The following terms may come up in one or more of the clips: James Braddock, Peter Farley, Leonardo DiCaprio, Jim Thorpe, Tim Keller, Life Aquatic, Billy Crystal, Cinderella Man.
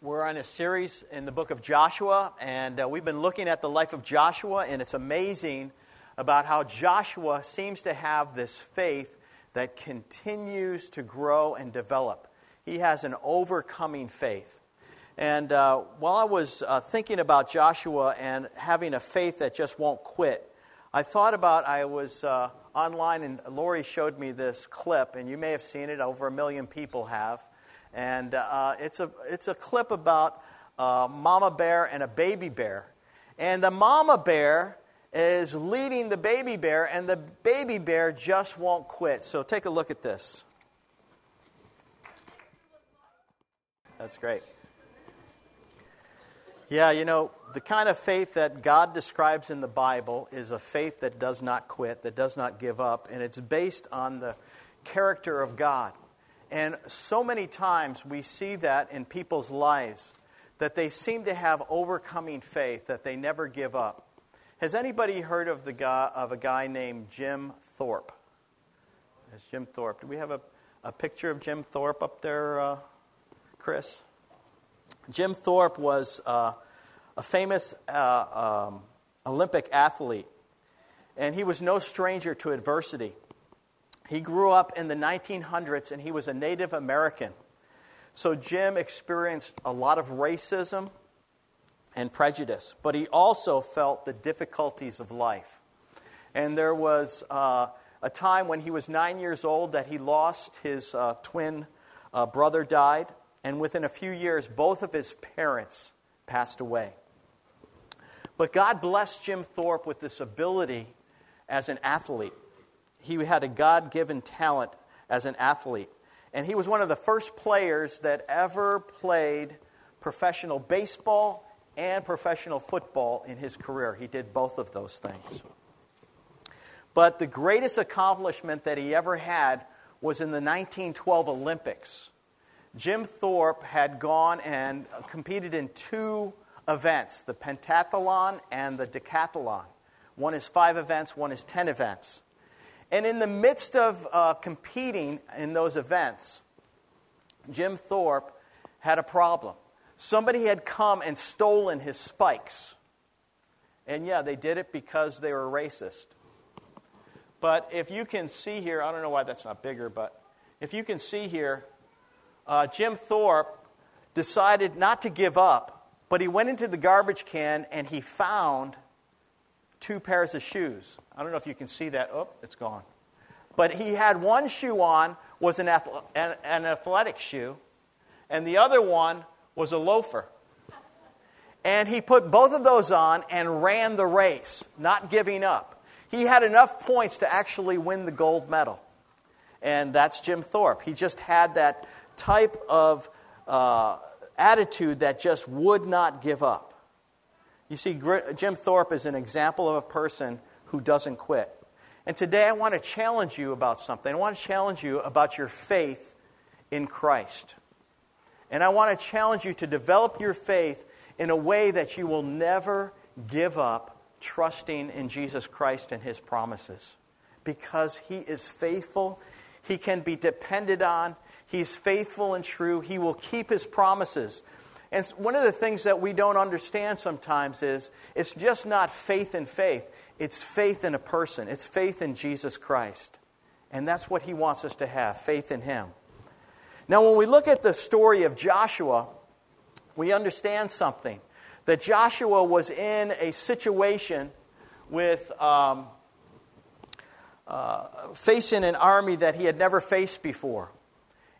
We're on a series in the book of Joshua, and we've been looking at the life of Joshua, and it's amazing about how Joshua seems to have this faith that continues to grow and develop. He has an overcoming faith. And while I was thinking about Joshua and having a faith that just won't quit, I thought about, I was online, and Lori showed me this clip, and you may have seen it, over 1 million people have. And it's a clip about Mama Bear and a baby bear. And the Mama Bear is leading the baby bear, and the baby bear just won't quit. So take a look at this. That's great. Yeah, you know, the kind of faith that God describes in the Bible is a faith that does not quit, that does not give up, and it's based on the character of God. And so many times we see that in people's lives, that they seem to have overcoming faith, that they never give up. Has anybody heard of a guy named Jim Thorpe? That's Jim Thorpe. Do we have a picture of Jim Thorpe up there, Chris? Jim Thorpe was a famous Olympic athlete, and he was no stranger to adversity. He grew up in the 1900s, and he was a Native American. So Jim experienced a lot of racism and prejudice, but he also felt the difficulties of life. And there was a time when he was 9 years old that he lost his twin brother, died, and within a few years, both of his parents passed away. But God blessed Jim Thorpe with this ability as an athlete. He had a God-given talent as an athlete. And he was one of the first players that ever played professional baseball and professional football in his career. He did both of those things. But the greatest accomplishment that he ever had was in the 1912 Olympics. Jim Thorpe had gone and competed in two events, the pentathlon and the decathlon. One is 5 events, one is 10 events. And in the midst of competing in those events, Jim Thorpe had a problem. Somebody had come and stolen his spikes. And yeah, they did it because they were racist. But if you can see here, I don't know why that's not bigger, but if you can see here, Jim Thorpe decided not to give up, but he went into the garbage can and he found 2 pairs of shoes. I don't know if you can see that. Oh, it's gone. But he had one shoe on, was an athletic shoe, and the other one was a loafer. And he put both of those on and ran the race, not giving up. He had enough points to actually win the gold medal. And that's Jim Thorpe. He just had that type of attitude that just would not give up. You see, Jim Thorpe is an example of a person who doesn't quit. And today I want to challenge you about something. I want to challenge you about your faith in Christ. And I want to challenge you to develop your faith in a way that you will never give up trusting in Jesus Christ and His promises. Because He is faithful. He can be depended on. He's faithful and true. He will keep His promises. And one of the things that we don't understand sometimes is it's just not faith in faith. It's faith in a person. It's faith in Jesus Christ. And that's what He wants us to have, faith in Him. Now, when we look at the story of Joshua, we understand something. That Joshua was in a situation with facing an army that he had never faced before.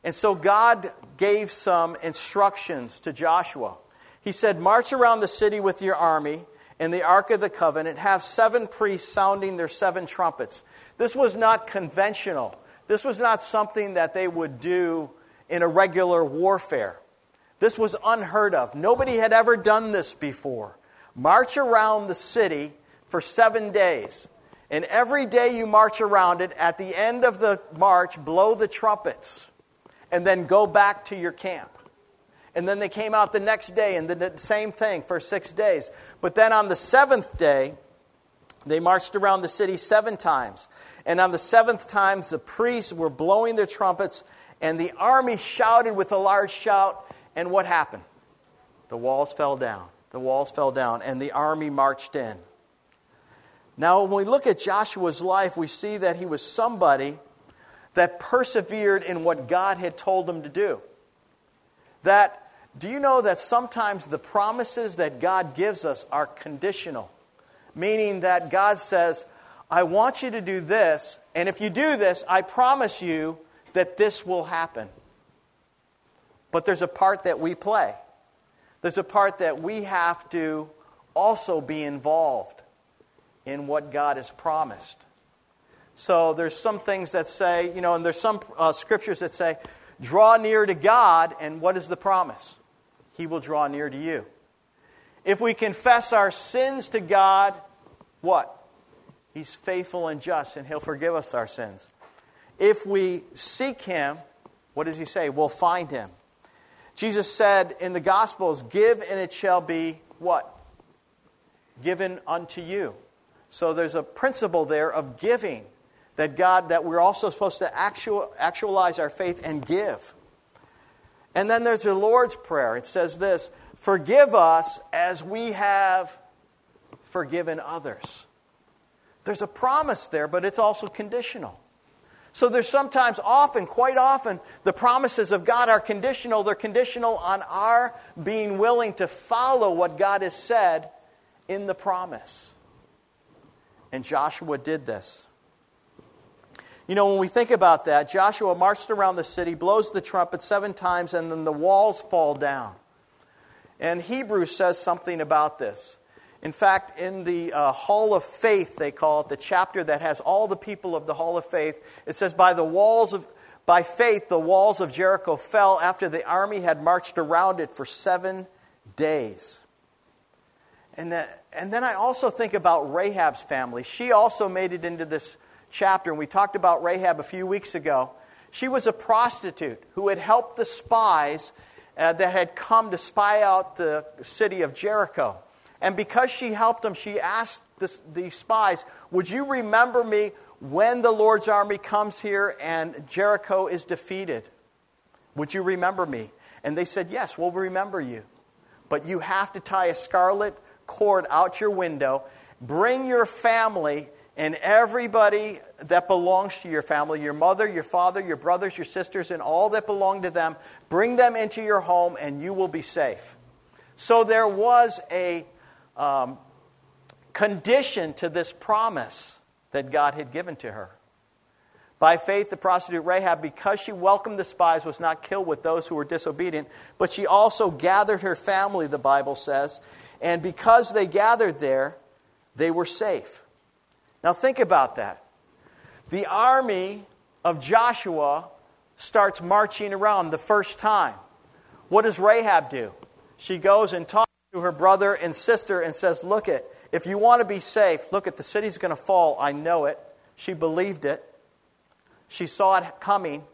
And so God gave some instructions to Joshua. He said, march around the city with your army and the Ark of the Covenant. Have 7 priests sounding their 7 trumpets. This was not conventional. This was not something that they would do in a regular warfare. This was unheard of. Nobody had ever done this before. March around the city for 7 days. And every day you march around it, at the end of the march, blow the trumpets. And then go back to your camp. And then they came out the next day and did the same thing for 6 days. But then on the 7th day, they marched around the city 7 times. And on the 7th time, the priests were blowing their trumpets, and the army shouted with a large shout. And what happened? The walls fell down. The walls fell down, and the army marched in. Now, when we look at Joshua's life, we see that he was somebody that persevered in what God had told him to do. Do you know that sometimes the promises that God gives us are conditional? Meaning that God says, I want you to do this, and if you do this, I promise you that this will happen. But there's a part that we play. There's a part that we have to also be involved in what God has promised. So there's some things that say, and there's some scriptures that say, draw near to God, and what is the promise? He will draw near to you. If we confess our sins to God, what? He's faithful and just, and He'll forgive us our sins. If we seek Him, what does He say? We'll find Him. Jesus said in the Gospels, give and it shall be what? Given unto you. So there's a principle there of giving that we're also supposed to actualize our faith and give. And then there's the Lord's Prayer. It says this, forgive us as we have forgiven others. There's a promise there, but it's also conditional. So there's quite often, the promises of God are conditional. They're conditional on our being willing to follow what God has said in the promise. And Joshua did this. When we think about that, Joshua marched around the city, blows the trumpet 7 times, and then the walls fall down. And Hebrews says something about this. In fact, in the Hall of Faith, they call it, the chapter that has all the people of the Hall of Faith, it says, by faith, the walls of Jericho fell after the army had marched around it for 7 days. And then I also think about Rahab's family. She also made it into this chapter, and we talked about Rahab a few weeks ago. She was a prostitute who had helped the spies that had come to spy out the city of Jericho. And because she helped them, she asked the spies, would you remember me when the Lord's army comes here and Jericho is defeated? Would you remember me? And they said, yes, we'll remember you. But you have to tie a scarlet cord out your window, bring your family and everybody that belongs to your family, your mother, your father, your brothers, your sisters, and all that belong to them, bring them into your home and you will be safe. So there was a condition to this promise that God had given to her. By faith, the prostitute Rahab, because she welcomed the spies, was not killed with those who were disobedient, but she also gathered her family, the Bible says, and because they gathered there, they were safe. Now think about that. The army of Joshua starts marching around the first time. What does Rahab do? She goes and talks to her brother and sister and says, look it, if you want to be safe, look it, the city's going to fall. I know it. She believed it. She saw it coming.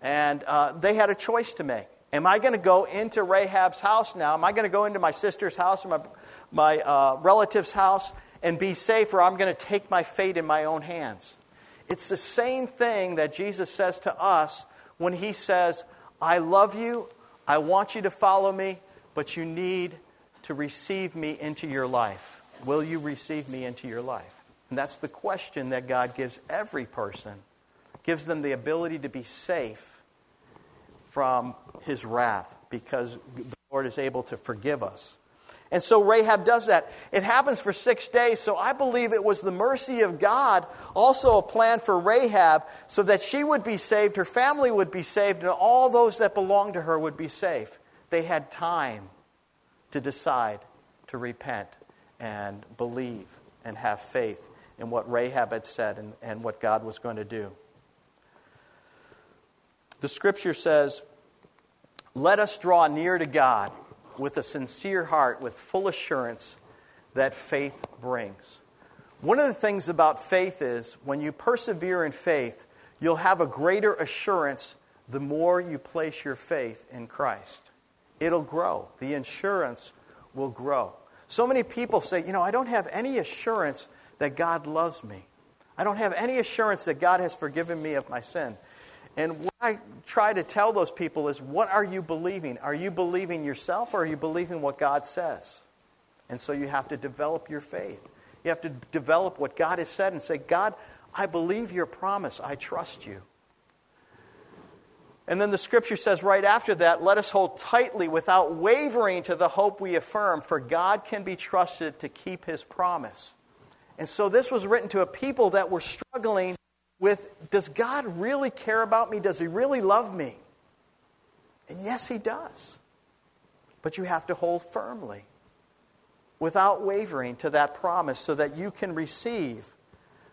And they had a choice to make. Am I going to go into Rahab's house now? Am I going to go into my sister's house or my relative's house and be safe, or I'm going to take my fate in my own hands? It's the same thing that Jesus says to us when He says, I love you, I want you to follow me, but you need to receive me into your life. Will you receive me into your life? And that's the question that God gives every person, gives them the ability to be safe from His wrath, because the Lord is able to forgive us. And so Rahab does that. It happens for 6 days, so I believe it was the mercy of God, also a plan for Rahab, so that she would be saved, her family would be saved, and all those that belonged to her would be saved. They had time to decide to repent and believe and have faith in what Rahab had said and what God was going to do. The Scripture says, let us draw near to God with a sincere heart, with full assurance that faith brings. One of the things about faith is when you persevere in faith, you'll have a greater assurance the more you place your faith in Christ. It'll grow. The assurance will grow. So many people say, I don't have any assurance that God loves me. I don't have any assurance that God has forgiven me of my sin. And what I try to tell those people is, what are you believing? Are you believing yourself, or are you believing what God says? And so you have to develop your faith. You have to develop what God has said and say, God, I believe your promise. I trust you. And then the scripture says right after that, let us hold tightly without wavering to the hope we affirm, for God can be trusted to keep his promise. And so this was written to a people that were struggling with, does God really care about me? Does he really love me? And yes, he does. But you have to hold firmly without wavering to that promise so that you can receive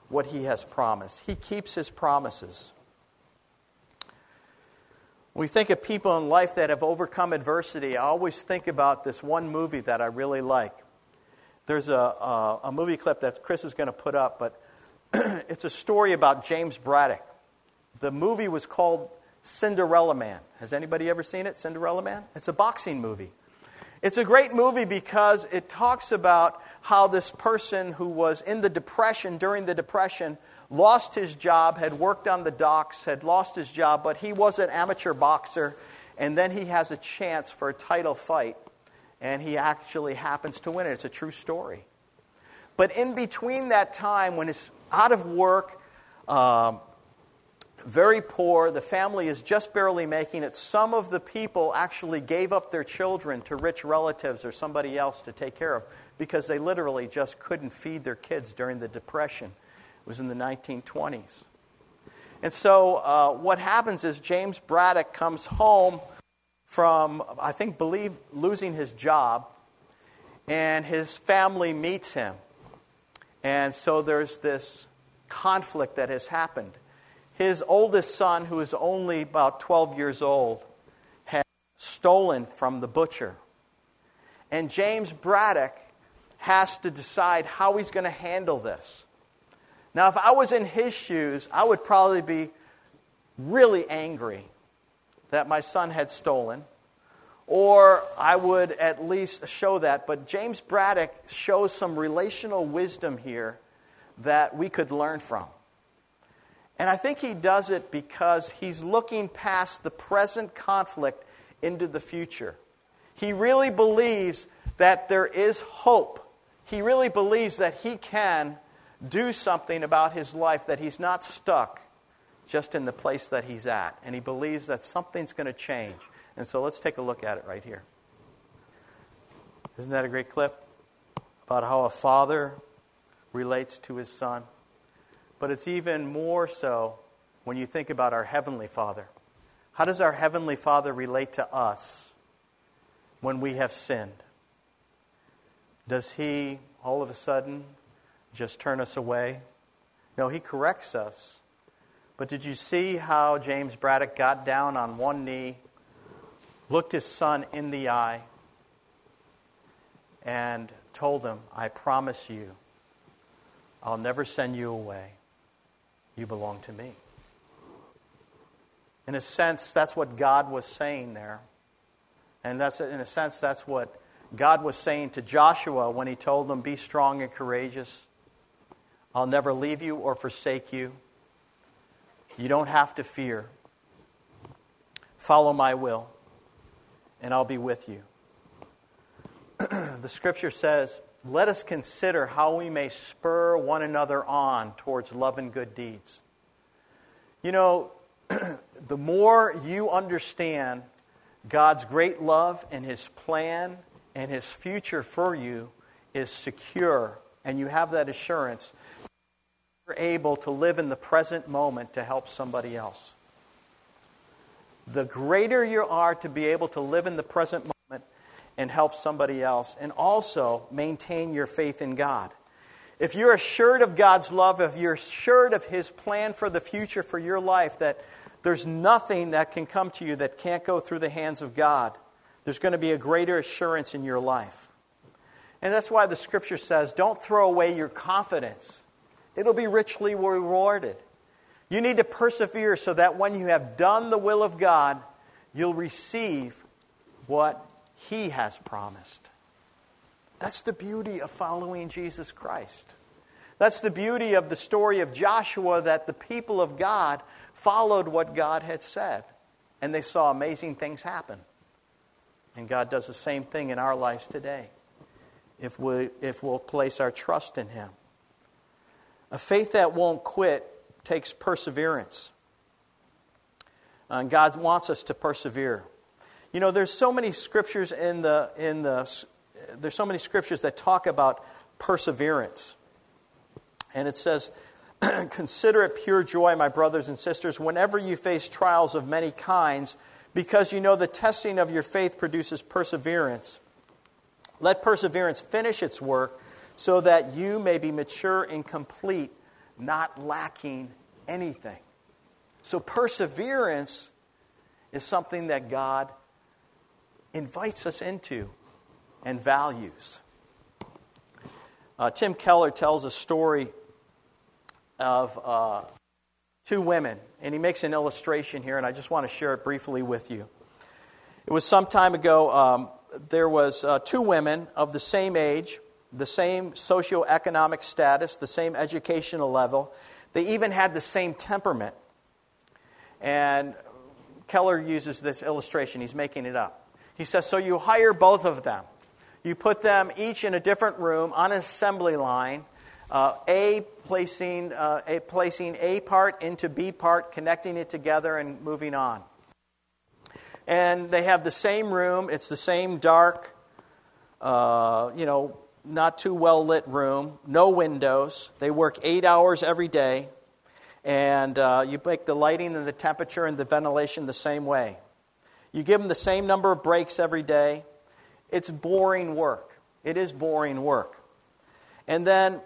what he has promised. He keeps his promises. We think of people in life that have overcome adversity. I always think about this one movie that I really like. There's a movie clip that Chris is going to put up, but it's a story about James Braddock. The movie was called Cinderella Man. Has anybody ever seen it, Cinderella Man? It's a boxing movie. It's a great movie because it talks about how this person who was in the Depression, during the Depression, lost his job, had worked on the docks, had lost his job, but he was an amateur boxer, and then he has a chance for a title fight, and he actually happens to win it. It's a true story. But in between that time, when he's out of work, very poor, the family is just barely making it, some of the people actually gave up their children to rich relatives or somebody else to take care of because they literally just couldn't feed their kids during the Depression. It was in the 1920s. And so what happens is James Braddock comes home from, losing his job, and his family meets him. And so there's this conflict that has happened. His oldest son, who is only about 12 years old, had stolen from the butcher. And James Braddock has to decide how he's going to handle this. Now, if I was in his shoes, I would probably be really angry that my son had stolen, or I would at least show that. But James Braddock shows some relational wisdom here that we could learn from. And I think he does it because he's looking past the present conflict into the future. He really believes that there is hope. He really believes that he can do something about his life, that he's not stuck just in the place that he's at. And he believes that something's going to change. And so let's take a look at it right here. Isn't that a great clip? About how a father relates to his son. But it's even more so when you think about our Heavenly Father. How does our Heavenly Father relate to us when we have sinned? Does he all of a sudden just turn us away? No, he corrects us. But did you see how James Braddock got down on one knee, looked his son in the eye, and told him, I promise you, I'll never send you away. You belong to me. In a sense, that's what God was saying there. And that's, in a sense, that's what God was saying to Joshua when he told him, be strong and courageous. I'll never leave you or forsake you. You don't have to fear. Follow my will, and I'll be with you. The scripture says, let us consider how we may spur one another on towards love and good deeds. You know, the more you understand God's great love and his plan and his future for you is secure, and you have that assurance, you're able to live in the present moment to help somebody else. The greater you are to be able to live in the present moment and help somebody else, and also maintain your faith in God. If you're assured of God's love, if you're assured of his plan for the future for your life, that there's nothing that can come to you that can't go through the hands of God, there's going to be a greater assurance in your life. And that's why the scripture says, don't throw away your confidence. It'll be richly rewarded. You need to persevere so that when you have done the will of God, you'll receive what he has promised. That's the beauty of following Jesus Christ. That's the beauty of the story of Joshua, that the people of God followed what God had said, and they saw amazing things happen. And God does the same thing in our lives today if we'll place our trust in Him. A faith that won't quit takes perseverance. And God wants us to persevere. You know, there's so many scriptures there's so many scriptures that talk about perseverance. And it says, "Consider it pure joy, my brothers and sisters, whenever you face trials of many kinds, because you know the testing of your faith produces perseverance. Let perseverance finish its work, so that you may be mature and complete, not lacking anything." So perseverance is something that God invites us into and values. Tim Keller tells a story of two women, and he makes an illustration here, and I just want to share it briefly with you. It was some time ago, there was two women of the same age, the same socioeconomic status, the same educational level. They even had the same temperament. And Keller uses this illustration. He's making it up. He says, so you hire both of them. You put them each in a different room on an assembly line, placing A part into B part, connecting it together and moving on. And they have the same room. It's the same dark, not too well lit room. No windows. They work 8 hours every day. And you make the lighting and the temperature and the ventilation the same way. You give them the same number of breaks every day. It's boring work. It is boring work. And then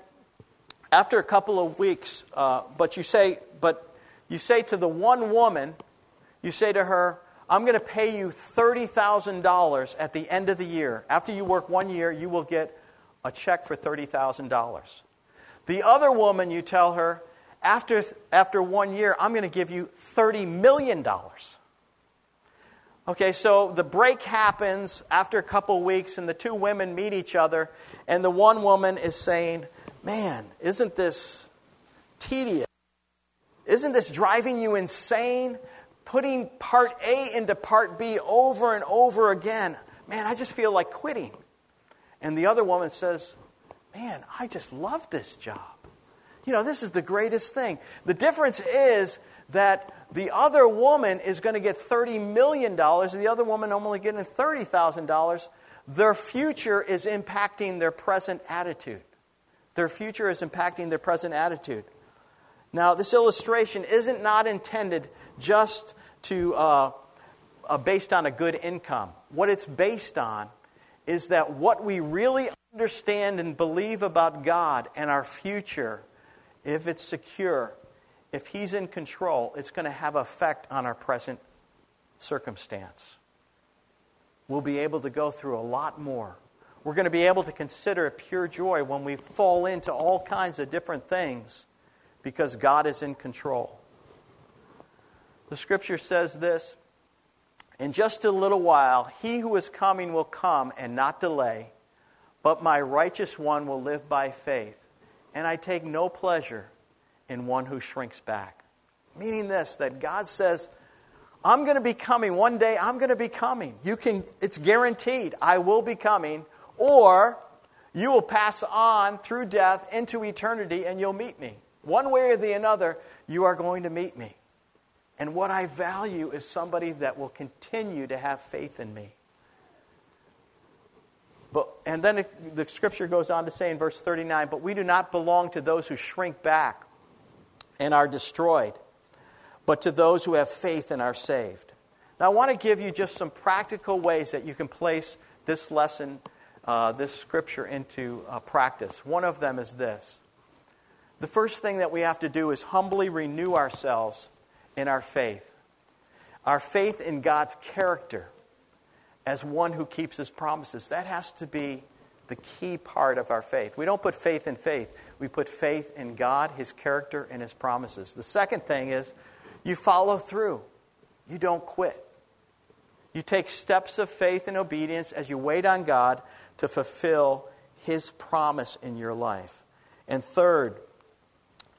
after a couple of weeks, but you say to the one woman, you say to her, I'm going to pay you $30,000 at the end of the year. After you work 1 year, you will get a check for $30,000. The other woman, you tell her, after 1 year, I'm going to give you $30 million. Okay, so the break happens after a couple weeks, and the two women meet each other, and the one woman is saying, man, isn't this tedious? Isn't this driving you insane? Putting part A into part B over and over again. Man, I just feel like quitting. And the other woman says, man, I just love this job. You know, this is the greatest thing. The difference is that the other woman is going to get $30 million. The other woman only getting $30,000. Their future is impacting their present attitude. Their future is impacting their present attitude. Now, this illustration not intended just to based on a good income. What it's based on is that what we really understand and believe about God and our future, if it's secure, if He's in control, it's going to have effect on our present circumstance. We'll be able to go through a lot more. We're going to be able to consider it pure joy when we fall into all kinds of different things because God is in control. The Scripture says this, in just a little while, he who is coming will come and not delay, but my righteous one will live by faith. And I take no pleasure in one who shrinks back. Meaning this, that God says, I'm going to be coming. One day I'm going to be coming. It's guaranteed I will be coming. Or you will pass on through death into eternity and you'll meet me. One way or the another, you are going to meet me. And what I value is somebody that will continue to have faith in me. And then the Scripture goes on to say in verse 39, but we do not belong to those who shrink back and are destroyed, but to those who have faith and are saved. Now I want to give you just some practical ways that you can place this lesson, this Scripture into practice. One of them is this. The first thing that we have to do is humbly renew ourselves in our faith in God's character as one who keeps His promises. That has to be the key part of our faith. We don't put faith in faith. We put faith in God, His character, and His promises. The second thing is you follow through. You don't quit. You take steps of faith and obedience as you wait on God to fulfill His promise in your life. And third,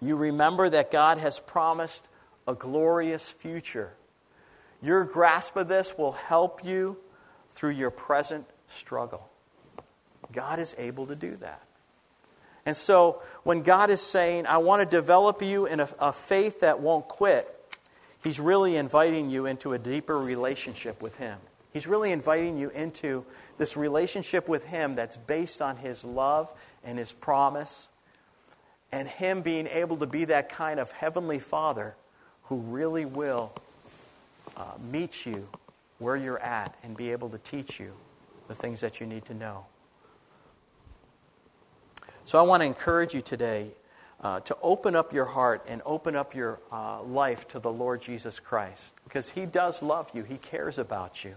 you remember that God has promised a glorious future. Your grasp of this will help you through your present struggle. God is able to do that. And so when God is saying, I want to develop you in a faith that won't quit, he's really inviting you into a deeper relationship with him. He's really inviting you into this relationship with him that's based on his love and his promise and him being able to be that kind of heavenly father who really will meet you where you're at and be able to teach you the things that you need to know. So I want to encourage you today to open up your heart and open up your life to the Lord Jesus Christ, because he does love you. He cares about you.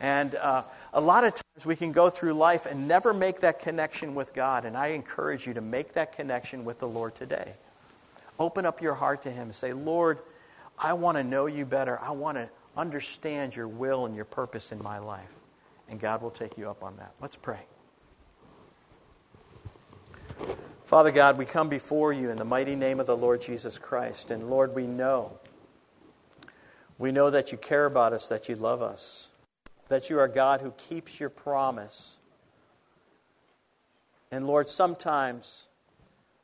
And a lot of times we can go through life and never make that connection with God. And I encourage you to make that connection with the Lord today. Open up your heart to him and say, Lord, I want to know you better. I want to understand your will and your purpose in my life. And God will take you up on that. Let's pray. Father God, we come before you in the mighty name of the Lord Jesus Christ. And Lord, we know that you care about us, that you love us, that you are God who keeps your promise. And Lord, sometimes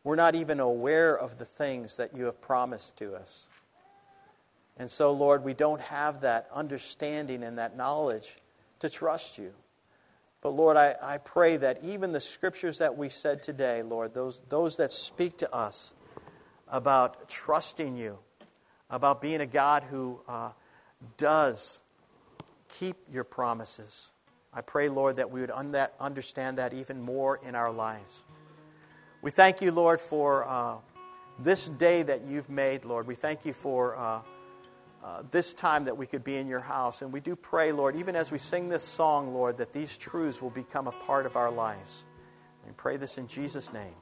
we're not even aware of the things that you have promised to us. And so, Lord, we don't have that understanding and that knowledge to trust you. But, Lord, I pray that even the scriptures that we said today, Lord, those that speak to us about trusting you, about being a God who does keep your promises, I pray, Lord, that we would understand that even more in our lives. We thank you, Lord, for this day that you've made, Lord. We thank you for this time that we could be in your house. And we do pray, Lord, even as we sing this song, Lord, that these truths will become a part of our lives. We pray this in Jesus' name.